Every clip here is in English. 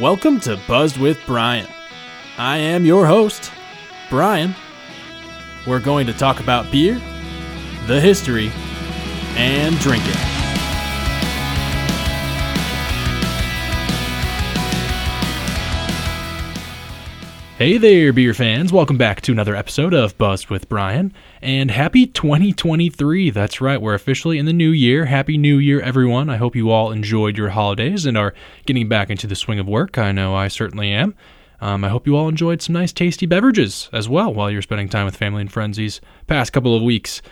Welcome to Buzzed with Brian. I am your host, Brian. We're going to talk about beer, the history, and drinking. Hey there, beer fans. Welcome back to another episode of Buzzed with Brian. And happy 2023. That's right, we're officially in the new year. Happy New Year, everyone. I hope you all enjoyed your holidays and are getting back into the swing of work. I know I certainly am. I hope you all enjoyed some nice tasty beverages as well while you're spending time with family and friends these past couple of weeks.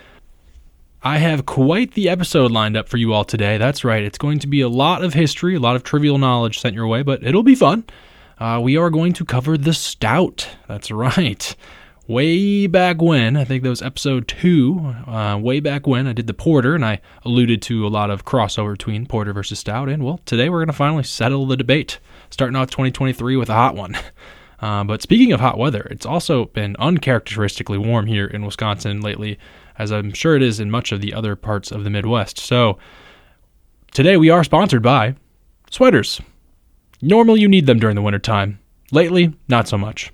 I have quite the episode lined up for you all today. That's right, it's going to be a lot of history, a lot of trivial knowledge sent your way, but it'll be fun. We are going to cover the stout. That's right. Way back when, I think that was episode 2, way back when I did the porter, and I alluded to a lot of crossover between porter versus stout, and well, today we're going to finally settle the debate, starting off 2023 with a hot one. But speaking of hot weather, it's also been uncharacteristically warm here in Wisconsin lately, as I'm sure it is in much of the other parts of the Midwest. So today we are sponsored by sweaters. Normally you need them during the wintertime. Lately, not so much.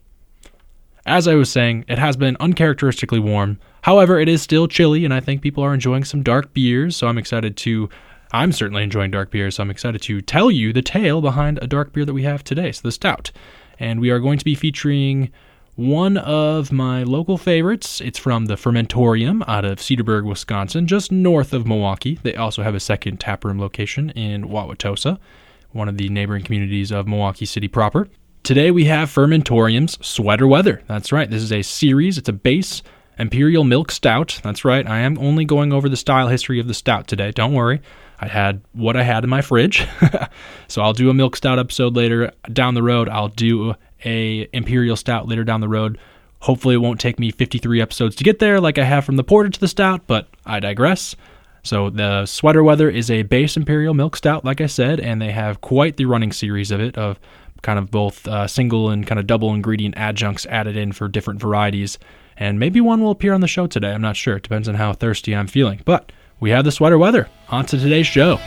As I was saying, it has been uncharacteristically warm. However, it is still chilly, and I think people are enjoying some dark beers, so I'm certainly enjoying dark beers, so I'm excited to tell you the tale behind a dark beer that we have today, so the stout. And we are going to be featuring one of my local favorites. It's from the Fermentorium out of Cedarburg, Wisconsin, just north of Milwaukee. They also have a second taproom location in Wauwatosa, one of the neighboring communities of Milwaukee City proper. Today we have Fermentorium's Sweater Weather. That's right, this is a series, it's a base Imperial Milk Stout. That's right, I am only going over the style history of the stout today, don't worry. I had what I had in my fridge, so I'll do a milk stout episode later down the road. I'll do a imperial stout later down the road. Hopefully it won't take me 53 episodes to get there like I have from the porter to the stout, but I digress. So the Sweater Weather is a base imperial milk stout, like I said, and they have quite the running series of it, of kind of both single and kind of double ingredient adjuncts added in for different varieties. And maybe one will appear on the show today. I'm not sure. It depends on how thirsty I'm feeling, but we have the Sweater Weather. On to today's show.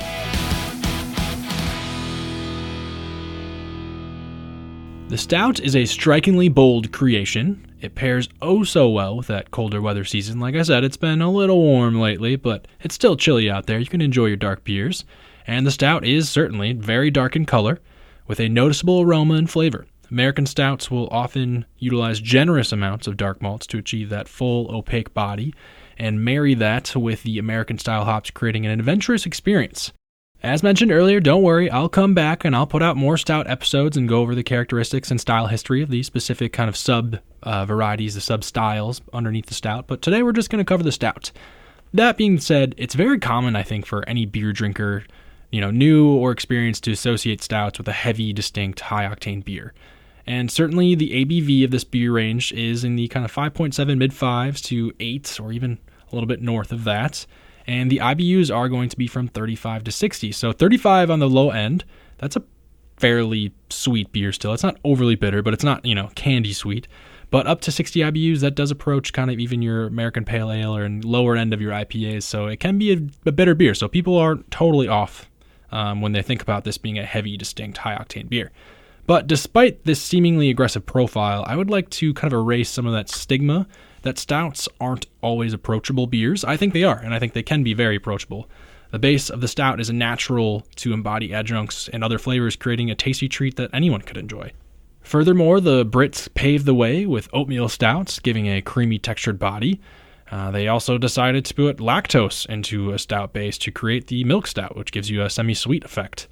The stout is a strikingly bold creation. It pairs oh so well with that colder weather season. Like I said, it's been a little warm lately, but it's still chilly out there. You can enjoy your dark beers. And the stout is certainly very dark in color, with a noticeable aroma and flavor. American stouts will often utilize generous amounts of dark malts to achieve that full, opaque body, and marry that with the American-style hops, creating an adventurous experience. As mentioned earlier, don't worry, I'll come back and I'll put out more stout episodes and go over the characteristics and style history of these specific kind of sub-varieties, the sub-styles underneath the stout, but today we're just going to cover the stout. That being said, it's very common, I think, for any beer drinker, new or experienced, to associate stouts with a heavy, distinct, high-octane beer. And certainly the ABV of this beer range is in the kind of 5.7 mid-5s to 8 or even a little bit north of that. And the IBUs are going to be from 35 to 60. So 35 on the low end, that's a fairly sweet beer still. It's not overly bitter, but it's not, candy sweet. But up to 60 IBUs, that does approach kind of even your American Pale Ale or lower end of your IPAs. So it can be a bitter beer. So people are totally off when they think about this being a heavy, distinct, high-octane beer. But despite this seemingly aggressive profile, I would like to kind of erase some of that stigma that stouts aren't always approachable beers. I think they are, and I think they can be very approachable. The base of the stout is a natural to embody adjuncts and other flavors, creating a tasty treat that anyone could enjoy. Furthermore, the Brits paved the way with oatmeal stouts, giving a creamy textured body. They also decided to put lactose into a stout base to create the milk stout, which gives you a semi-sweet effect.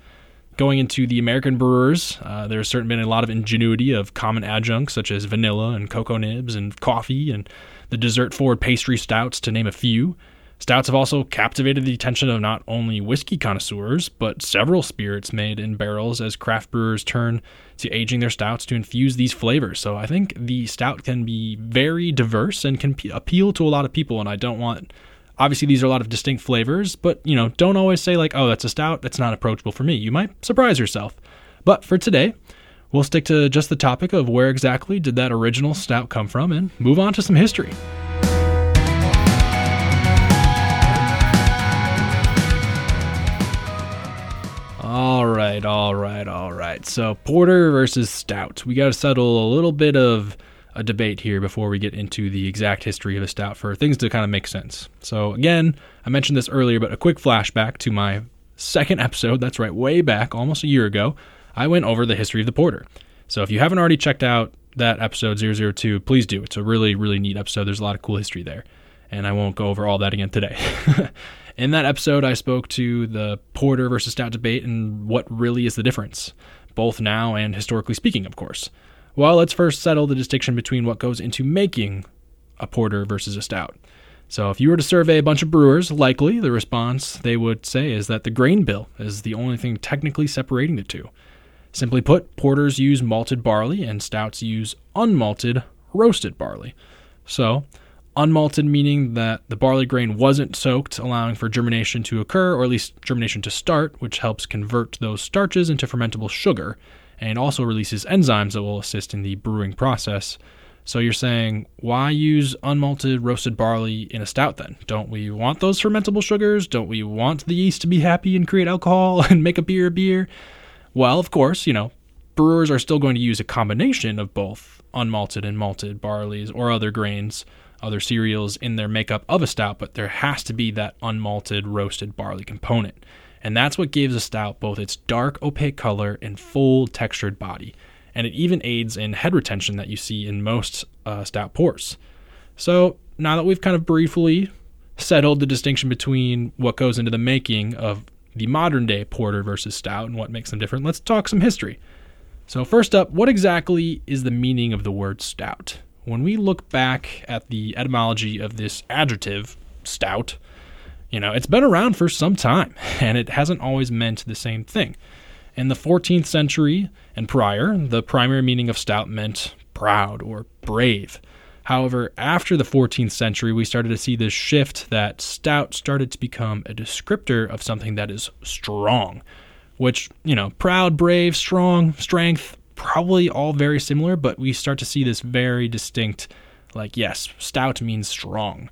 Going into the American brewers, there's certainly been a lot of ingenuity of common adjuncts such as vanilla and cocoa nibs and coffee and the dessert-forward pastry stouts, to name a few. Stouts have also captivated the attention of not only whiskey connoisseurs, but several spirits made in barrels as craft brewers turn to aging their stouts to infuse these flavors. So I think the stout can be very diverse and can appeal to a lot of people, and I don't want... Obviously, these are a lot of distinct flavors, but, don't always say like, oh, that's a stout. That's not approachable for me. You might surprise yourself. But for today, we'll stick to just the topic of where exactly did that original stout come from and move on to some history. All right. So Porter versus Stout. We got to settle a little bit of a debate here before we get into the exact history of a stout for things to kind of make sense. So again, I mentioned this earlier, but a quick flashback to my second episode. That's right, way back, almost a year ago, I went over the history of the Porter. So if you haven't already checked out that episode 002, please do. It's a really, really neat episode. There's a lot of cool history there. And I won't go over all that again today. In that episode, I spoke to the Porter versus Stout debate and what really is the difference, both now and historically speaking, of course. Well, let's first settle the distinction between what goes into making a Porter versus a Stout. So if you were to survey a bunch of brewers, likely the response they would say is that the grain bill is the only thing technically separating the two. Simply put, Porters use malted barley and Stouts use unmalted, roasted barley. So unmalted meaning that the barley grain wasn't soaked, allowing for germination to occur, or at least germination to start, which helps convert those starches into fermentable sugar, and also releases enzymes that will assist in the brewing process. So you're saying, why use unmalted roasted barley in a stout then? Don't we want those fermentable sugars? Don't we want the yeast to be happy and create alcohol and make a beer a beer? Well, of course, you know, brewers are still going to use a combination of both unmalted and malted barleys or other grains, other cereals in their makeup of a stout, but there has to be that unmalted roasted barley component. And that's what gives a stout both its dark, opaque color and full textured body. And it even aids in head retention that you see in most stout pours. So now that we've kind of briefly settled the distinction between what goes into the making of the modern day porter versus stout and what makes them different, let's talk some history. So first up, what exactly is the meaning of the word stout? When we look back at the etymology of this adjective, stout, you know, it's been around for some time, and it hasn't always meant the same thing. In the 14th century and prior, the primary meaning of stout meant proud or brave. However, after the 14th century, we started to see this shift that stout started to become a descriptor of something that is strong, which, you know, proud, brave, strong, strength, probably all very similar, but we start to see this very distinct, like, yes, stout means strong.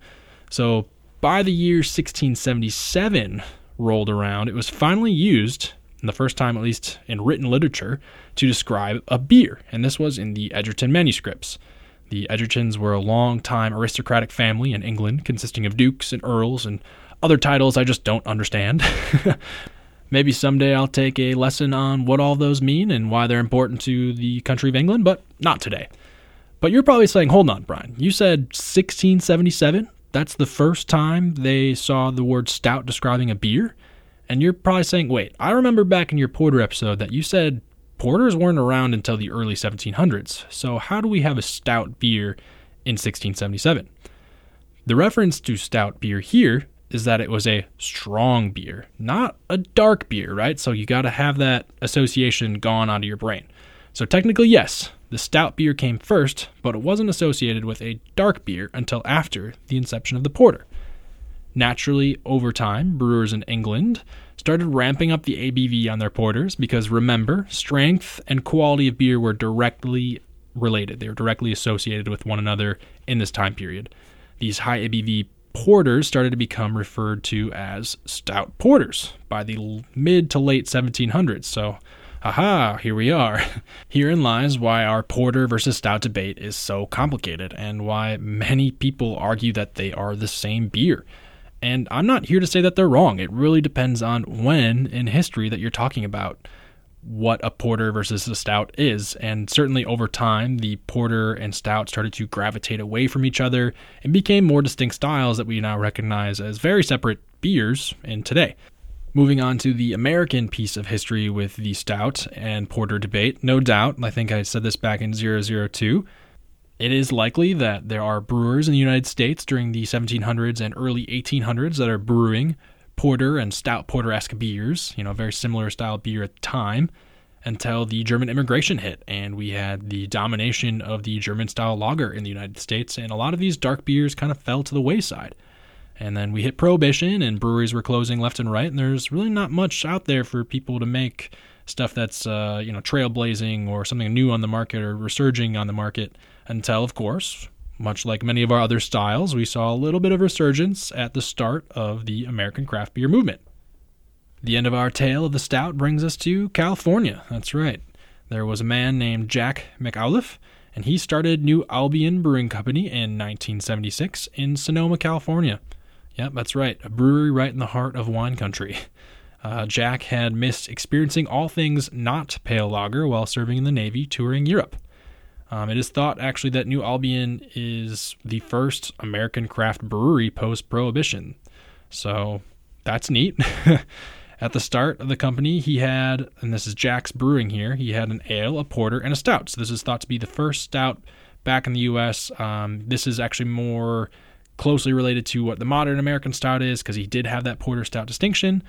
So by the year 1677 rolled around, it was finally used, and the first time at least in written literature, to describe a beer, and this was in the Edgerton Manuscripts. The Edgertons were a long-time aristocratic family in England, consisting of dukes and earls and other titles I just don't understand. Maybe someday I'll take a lesson on what all those mean and why they're important to the country of England, but not today. But you're probably saying, hold on, Brian, you said 1677? That's the first time they saw the word stout describing a beer? And you're probably saying, wait, I remember back in your Porter episode that you said porters weren't around until the early 1700s, so how do we have a stout beer in 1677? The reference to stout beer here is that it was a strong beer, not a dark beer, right? So you got to have that association gone out of your brain. So technically, yes, the stout beer came first, but it wasn't associated with a dark beer until after the inception of the porter. Naturally, over time, brewers in England started ramping up the ABV on their porters because, remember, strength and quality of beer were directly related. They were directly associated with one another in this time period. These high ABV porters started to become referred to as stout porters by the mid to late 1700s. So, aha, here we are. Herein lies why our porter versus stout debate is so complicated and why many people argue that they are the same beer. And I'm not here to say that they're wrong. It really depends on when in history that you're talking about what a porter versus a stout is. And certainly over time, the porter and stout started to gravitate away from each other and became more distinct styles that we now recognize as very separate beers in today. Moving on to the American piece of history with the stout and porter debate, no doubt, I think I said this back in 002, it is likely that there are brewers in the United States during the 1700s and early 1800s that are brewing porter and stout porter-esque beers, you know, very similar style beer at the time, until the German immigration hit and we had the domination of the German-style lager in the United States, and a lot of these dark beers kind of fell to the wayside. And then we hit Prohibition and breweries were closing left and right, and there's really not much out there for people to make stuff that's you know, trailblazing or something new on the market or resurging on the market until, of course, much like many of our other styles, we saw a little bit of resurgence at the start of the American craft beer movement. The end of our tale of the stout brings us to California. That's right. There was a man named Jack McAuliffe, and he started New Albion Brewing Company in 1976 in Sonoma, California. Yep, that's right. A brewery right in the heart of wine country. Jack had missed experiencing all things not pale lager while serving in the Navy touring Europe. It is thought, actually, that New Albion is the first American craft brewery post-Prohibition. So that's neat. At the start of the company, he had, and this is Jack's brewing here, he had an ale, a porter, and a stout. So this is thought to be the first stout back in the U.S. This is actually more closely related to what the modern American stout is, because he did have that porter stout distinction.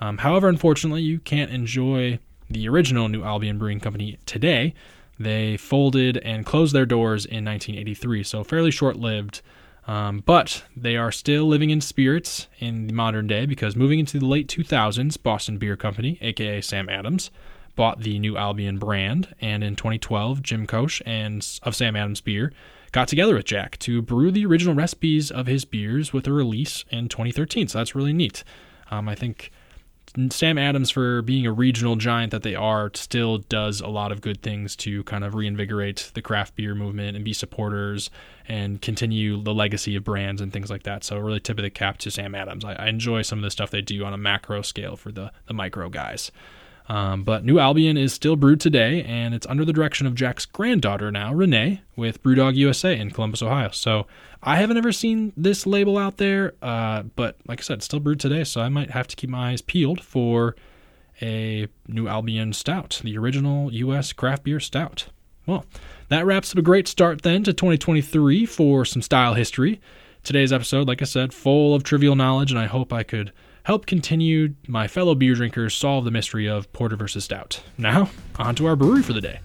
However, unfortunately, you can't enjoy the original New Albion Brewing Company today. They folded and closed their doors in 1983, so fairly short-lived. But they are still living in spirits in the modern day, because moving into the late 2000s, Boston Beer Company, a.k.a. Sam Adams, bought the New Albion brand. And in 2012, Jim Koch of Sam Adams Beer got together with Jack to brew the original recipes of his beers with a release in 2013. So that's really neat. I think Sam Adams, for being a regional giant that they are, still does a lot of good things to kind of reinvigorate the craft beer movement and be supporters and continue the legacy of brands and things like that. So really tip of the cap to Sam Adams. I enjoy some of the stuff they do on a macro scale for the micro guys. But New Albion is still brewed today, and it's under the direction of Jack's granddaughter now, Renee, with BrewDog USA in Columbus, Ohio. So I haven't ever seen this label out there, but like I said, it's still brewed today, so I might have to keep my eyes peeled for a New Albion stout, the original U.S. craft beer stout. Well, that wraps up a great start then to 2023 for some style history. Today's episode, like I said, full of trivial knowledge, and I hope I could help continue my fellow beer drinkers solve the mystery of porter versus stout. Now, on to our brewery for the day.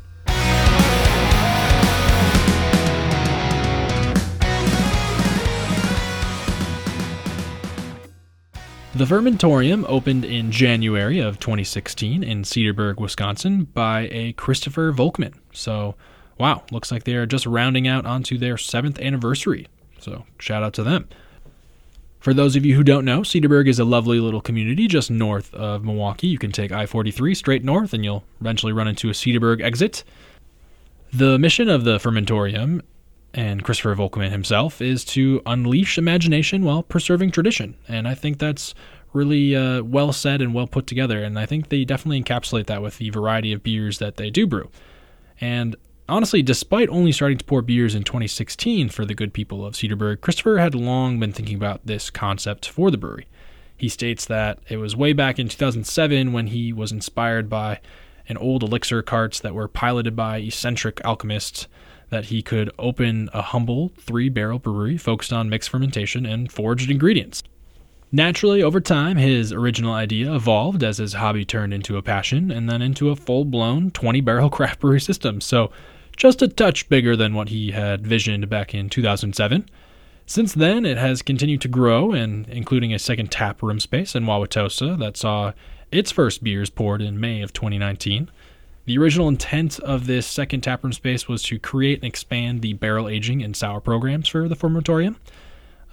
The Fermentorium opened in January of 2016 in Cedarburg, Wisconsin, by a Christopher Volkman. So, wow, looks like they are just rounding out onto their 7th anniversary. So, shout out to them. For those of you who don't know, Cedarburg is a lovely little community just north of Milwaukee. You can take I-43 straight north, and you'll eventually run into a Cedarburg exit. The mission of the Fermentorium and Christopher Volkman himself is to unleash imagination while preserving tradition. And I think that's really well said and well put together. And I think they definitely encapsulate that with the variety of beers that they do brew. And honestly, despite only starting to pour beers in 2016 for the good people of Cedarburg, Christopher had long been thinking about this concept for the brewery. He states that it was way back in 2007 when he was inspired by an old elixir carts that were piloted by eccentric alchemists that he could open a humble 3-barrel brewery focused on mixed fermentation and foraged ingredients. Naturally, over time, his original idea evolved as his hobby turned into a passion and then into a full-blown 20-barrel craft brewery system. So just a touch bigger than what he had visioned back in 2007. Since then, it has continued to grow, and including a second tap room space in Wauwatosa that saw its first beers poured in May of 2019. The original intent of this second tap room space was to create and expand the barrel aging and sour programs for the Fermentorium.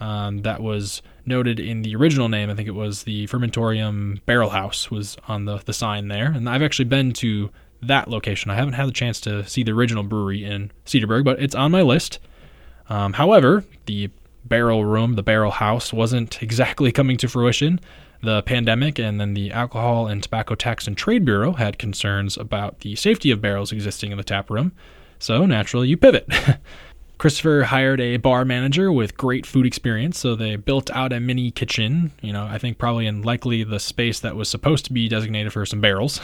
That was noted in the original name. I think it was the Fermentorium Barrel House was on the sign there. And I've actually been to that location. I haven't had the chance to see the original brewery in Cedarburg, but it's on my list. However, the barrel room, the barrel house, wasn't exactly coming to fruition. The pandemic and then the Alcohol and Tobacco Tax and Trade Bureau had concerns about the safety of barrels existing in the tap room. So naturally, you pivot. Christopher hired a bar manager with great food experience, so they built out a mini kitchen, I think probably and likely the space that was supposed to be designated for some barrels.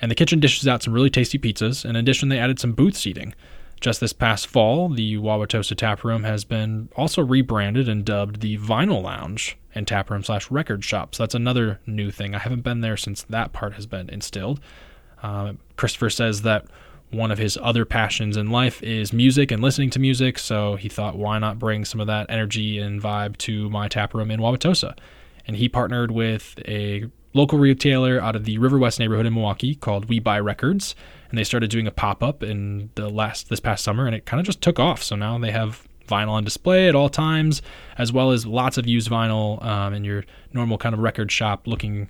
And the kitchen dishes out some really tasty pizzas. In addition, they added some booth seating. Just this past fall, the Wauwatosa Tap Room has been also rebranded and dubbed the Vinyl Lounge and Tap Room / Record Shop. So that's another new thing. I haven't been there since that part has been instilled. Christopher says that one of his other passions in life is music and listening to music, so he thought, why not bring some of that energy and vibe to my tap room in Wauwatosa? And he partnered with a local retailer out of the River West neighborhood in Milwaukee called We Buy Records, and they started doing a pop-up in this past summer, and it kind of just took off. So now they have vinyl on display at all times, as well as lots of used vinyl in your normal kind of record shop looking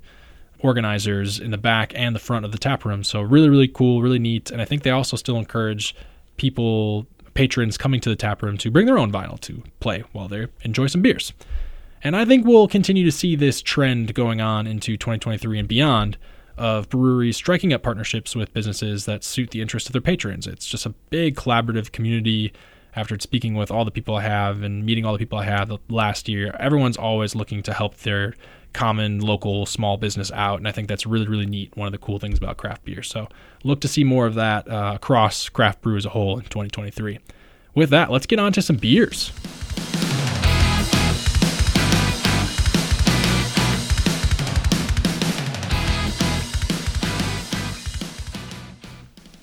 organizers in the back and the front of the tap room. So really, really cool, really neat. And I think they also still encourage people, patrons coming to the tap room to bring their own vinyl to play while they enjoy some beers. And I think we'll continue to see this trend going on into 2023 and beyond of breweries striking up partnerships with businesses that suit the interests of their patrons. It's just a big collaborative community. After speaking with all the people I have and meeting all the people I have last year, everyone's always looking to help their common local small business out. And I think that's really, really neat. One of the cool things about craft beer. So look to see more of that across craft brew as a whole in 2023. With that, let's get on to some beers.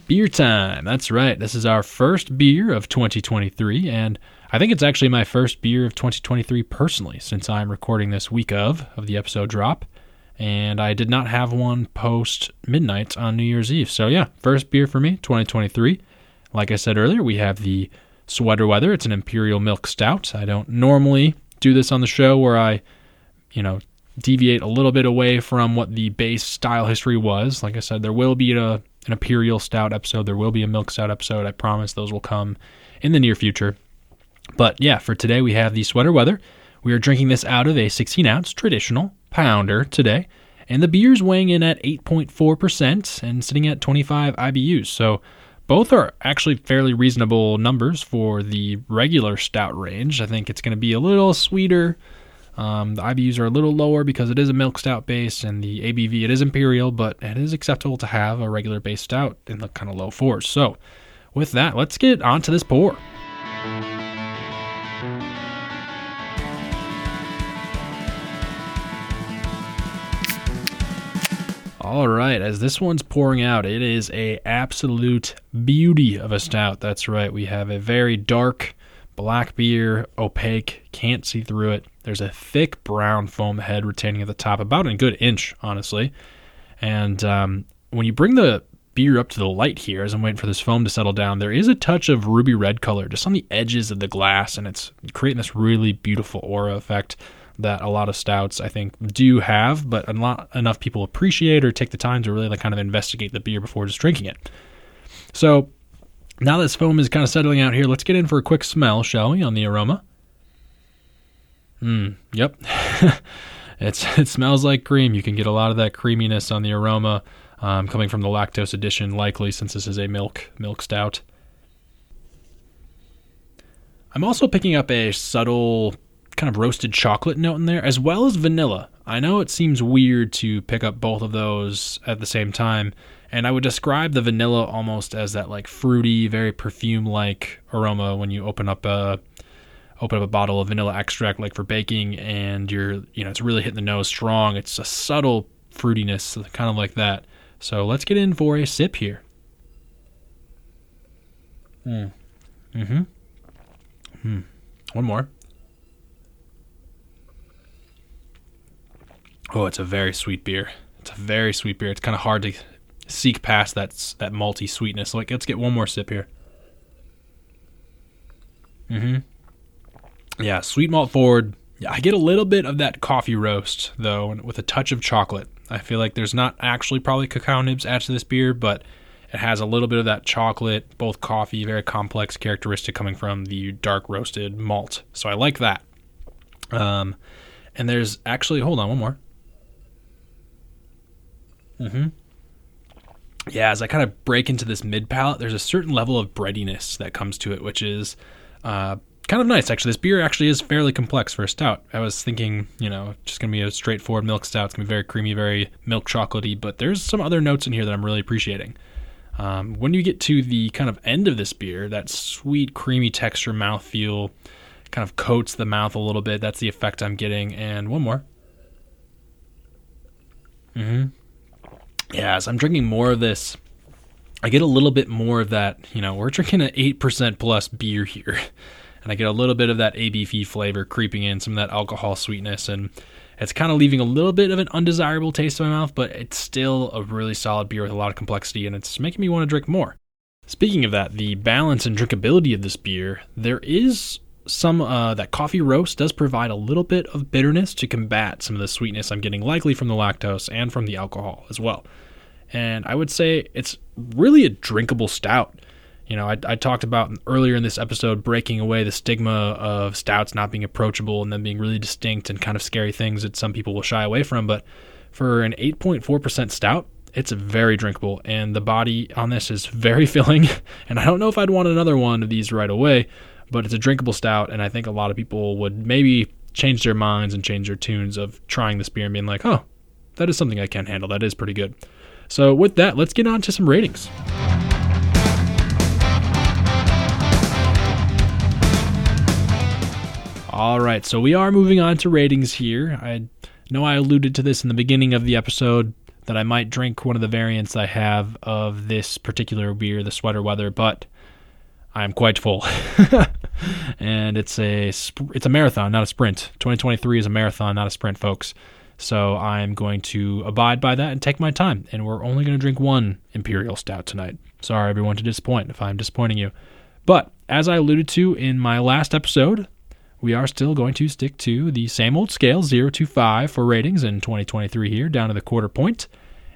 Beer time. That's right. This is our first beer of 2023, and I think it's actually my first beer of 2023 personally, since I'm recording this week of the episode drop, and I did not have one post midnight on New Year's Eve. So yeah, first beer for me, 2023. Like I said earlier, we have the Sweater Weather. It's an Imperial Milk Stout. I don't normally do this on the show where I, deviate a little bit away from what the base style history was. Like I said, there will be an Imperial Stout episode. There will be a Milk Stout episode. I promise those will come in the near future. But yeah, for today we have the Sweater Weather. We are drinking this out of a 16-ounce traditional pounder today. And the beer's weighing in at 8.4% and sitting at 25 IBUs. So both are actually fairly reasonable numbers for the regular stout range. I think it's going to be a little sweeter. The IBUs are a little lower because it is a milk stout base, and the ABV, it is imperial, but it is acceptable to have a regular base stout in the kind of low fours. So with that, let's get on to this pour. All right, as this one's pouring out, it is an absolute beauty of a stout. That's right, we have a very dark black beer, opaque, can't see through it. There's a thick brown foam head retaining at the top, about a good inch, honestly. And when you bring the beer up to the light here, as I'm waiting for this foam to settle down, there is a touch of ruby red color just on the edges of the glass, and it's creating this really beautiful aura effect that a lot of stouts, I think, do have, but not enough people appreciate or take the time to really like kind of investigate the beer before just drinking it. So now this foam is kind of settling out here, let's get in for a quick smell, shall we, on the aroma. Yep. It smells like cream. You can get a lot of that creaminess on the aroma coming from the lactose addition, likely, since this is a milk stout. I'm also picking up a subtle kind of roasted chocolate note in there, as well as vanilla. I know it seems weird to pick up both of those at the same time, and I would describe the vanilla almost as that like fruity, very perfume-like aroma when you open up a bottle of vanilla extract, like for baking, and you're, it's really hitting the nose strong. It's a subtle fruitiness, kind of like that. So let's get in for a sip here. One more. Oh, it's a very sweet beer. It's kind of hard to seek past that malty sweetness. Like, let's get one more sip here. Yeah, sweet malt forward. Yeah, I get a little bit of that coffee roast, though, and with a touch of chocolate. I feel like there's not actually probably cacao nibs added to this beer, but it has a little bit of that chocolate, both coffee, very complex characteristic coming from the dark roasted malt. So I like that. And there's actually, hold on, one more. Yeah, as I kind of break into this mid palate, there's a certain level of breadiness that comes to it, which is kind of nice, actually. This beer actually is fairly complex for a stout. I was thinking, just going to be a straightforward milk stout. It's going to be very creamy, very milk chocolatey, but there's some other notes in here that I'm really appreciating. When you get to the kind of end of this beer, that sweet, creamy texture, mouthfeel kind of coats the mouth a little bit. That's the effect I'm getting. And one more. Yeah, as I'm drinking more of this, I get a little bit more of that, we're drinking an 8% plus beer here. And I get a little bit of that ABV flavor creeping in, some of that alcohol sweetness, and it's kind of leaving a little bit of an undesirable taste in my mouth, but it's still a really solid beer with a lot of complexity, and it's making me want to drink more. Speaking of that, the balance and drinkability of this beer, there is some that coffee roast does provide a little bit of bitterness to combat some of the sweetness I'm getting likely from the lactose and from the alcohol as well. And I would say it's really a drinkable stout. You know, I talked about earlier in this episode breaking away the stigma of stouts not being approachable and them being really distinct and kind of scary things that some people will shy away from. But for an 8.4% stout, it's very drinkable, and the body on this is very filling. And I don't know if I'd want another one of these right away, but it's a drinkable stout, and I think a lot of people would maybe change their minds and change their tunes of trying this beer and being like, oh, that is something I can handle. That is pretty good. So with that, let's get on to some ratings. All right, so we are moving on to ratings here. I know I alluded to this in the beginning of the episode that I might drink one of the variants I have of this particular beer, the Sweater Weather, but I'm quite full. And it's a marathon, not a sprint. 2023 is a marathon, not a sprint, folks. So I'm going to abide by that and take my time. And we're only going to drink one Imperial Stout tonight. Sorry, everyone, to disappoint if I'm disappointing you. But as I alluded to in my last episode, we are still going to stick to the same old scale, 0 to 5 for ratings in 2023 here, down to the quarter point.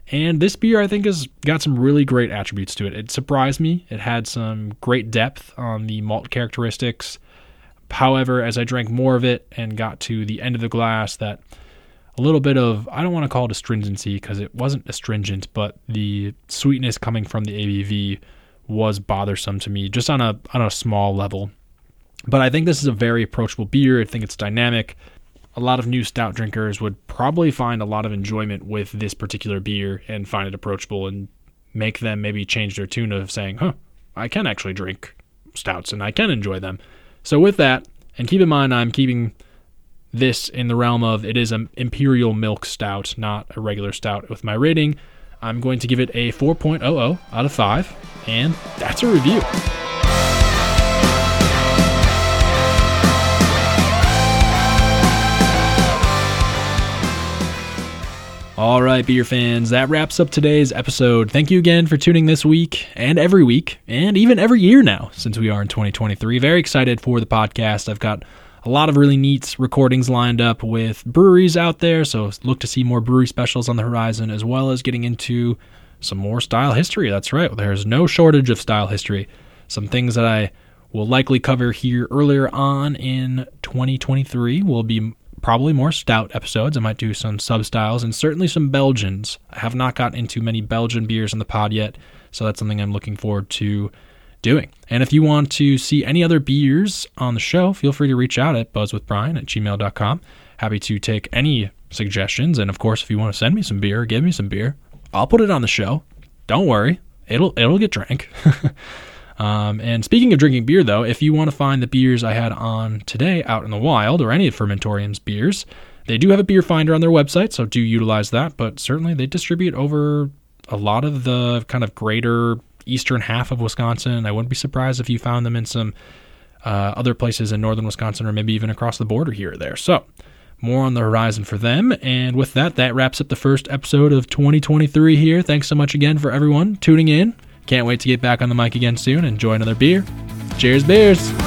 And this beer, I think, has got some really great attributes to it. It surprised me. It had some great depth on the malt characteristics. However, as I drank more of it and got to the end of the glass, that a little bit of, I don't want to call it astringency because it wasn't astringent, but the sweetness coming from the ABV was bothersome to me, just on a small level. But I think this is a very approachable beer. I think it's dynamic. A lot of new stout drinkers would probably find a lot of enjoyment with this particular beer and find it approachable and make them maybe change their tune of saying, I can actually drink stouts and I can enjoy them. So with that, and keep in mind, I'm keeping this in the realm of it is an Imperial Milk Stout, not a regular stout with my rating. I'm going to give it a 4.00 out of 5, and that's a review. All right, beer fans, that wraps up today's episode. Thank you again for tuning this week and every week and even every year now since we are in 2023. Very excited for the podcast. I've got a lot of really neat recordings lined up with breweries out there, so look to see more brewery specials on the horizon as well as getting into some more style history. That's right. There's no shortage of style history. Some things that I will likely cover here earlier on in 2023 will be probably more stout episodes. I might do some sub-styles and certainly some Belgians. I have not gotten into many Belgian beers in the pod yet, so that's something I'm looking forward to doing. And if you want to see any other beers on the show, feel free to reach out at buzzwithbrian@gmail.com. Happy to take any suggestions. And of course, if you want to send me some beer or give me some beer, I'll put it on the show. Don't worry. It'll get drank. And speaking of drinking beer, though, if you want to find the beers I had on today out in the wild or any of Fermentorium's beers, they do have a beer finder on their website, so do utilize that. But certainly they distribute over a lot of the kind of greater eastern half of Wisconsin. I wouldn't be surprised if you found them in some other places in northern Wisconsin or maybe even across the border here or there. So more on the horizon for them. And with that, that wraps up the first episode of 2023 here. Thanks so much again for everyone tuning in. Can't wait to get back on the mic again soon and enjoy another beer. Cheers, beers!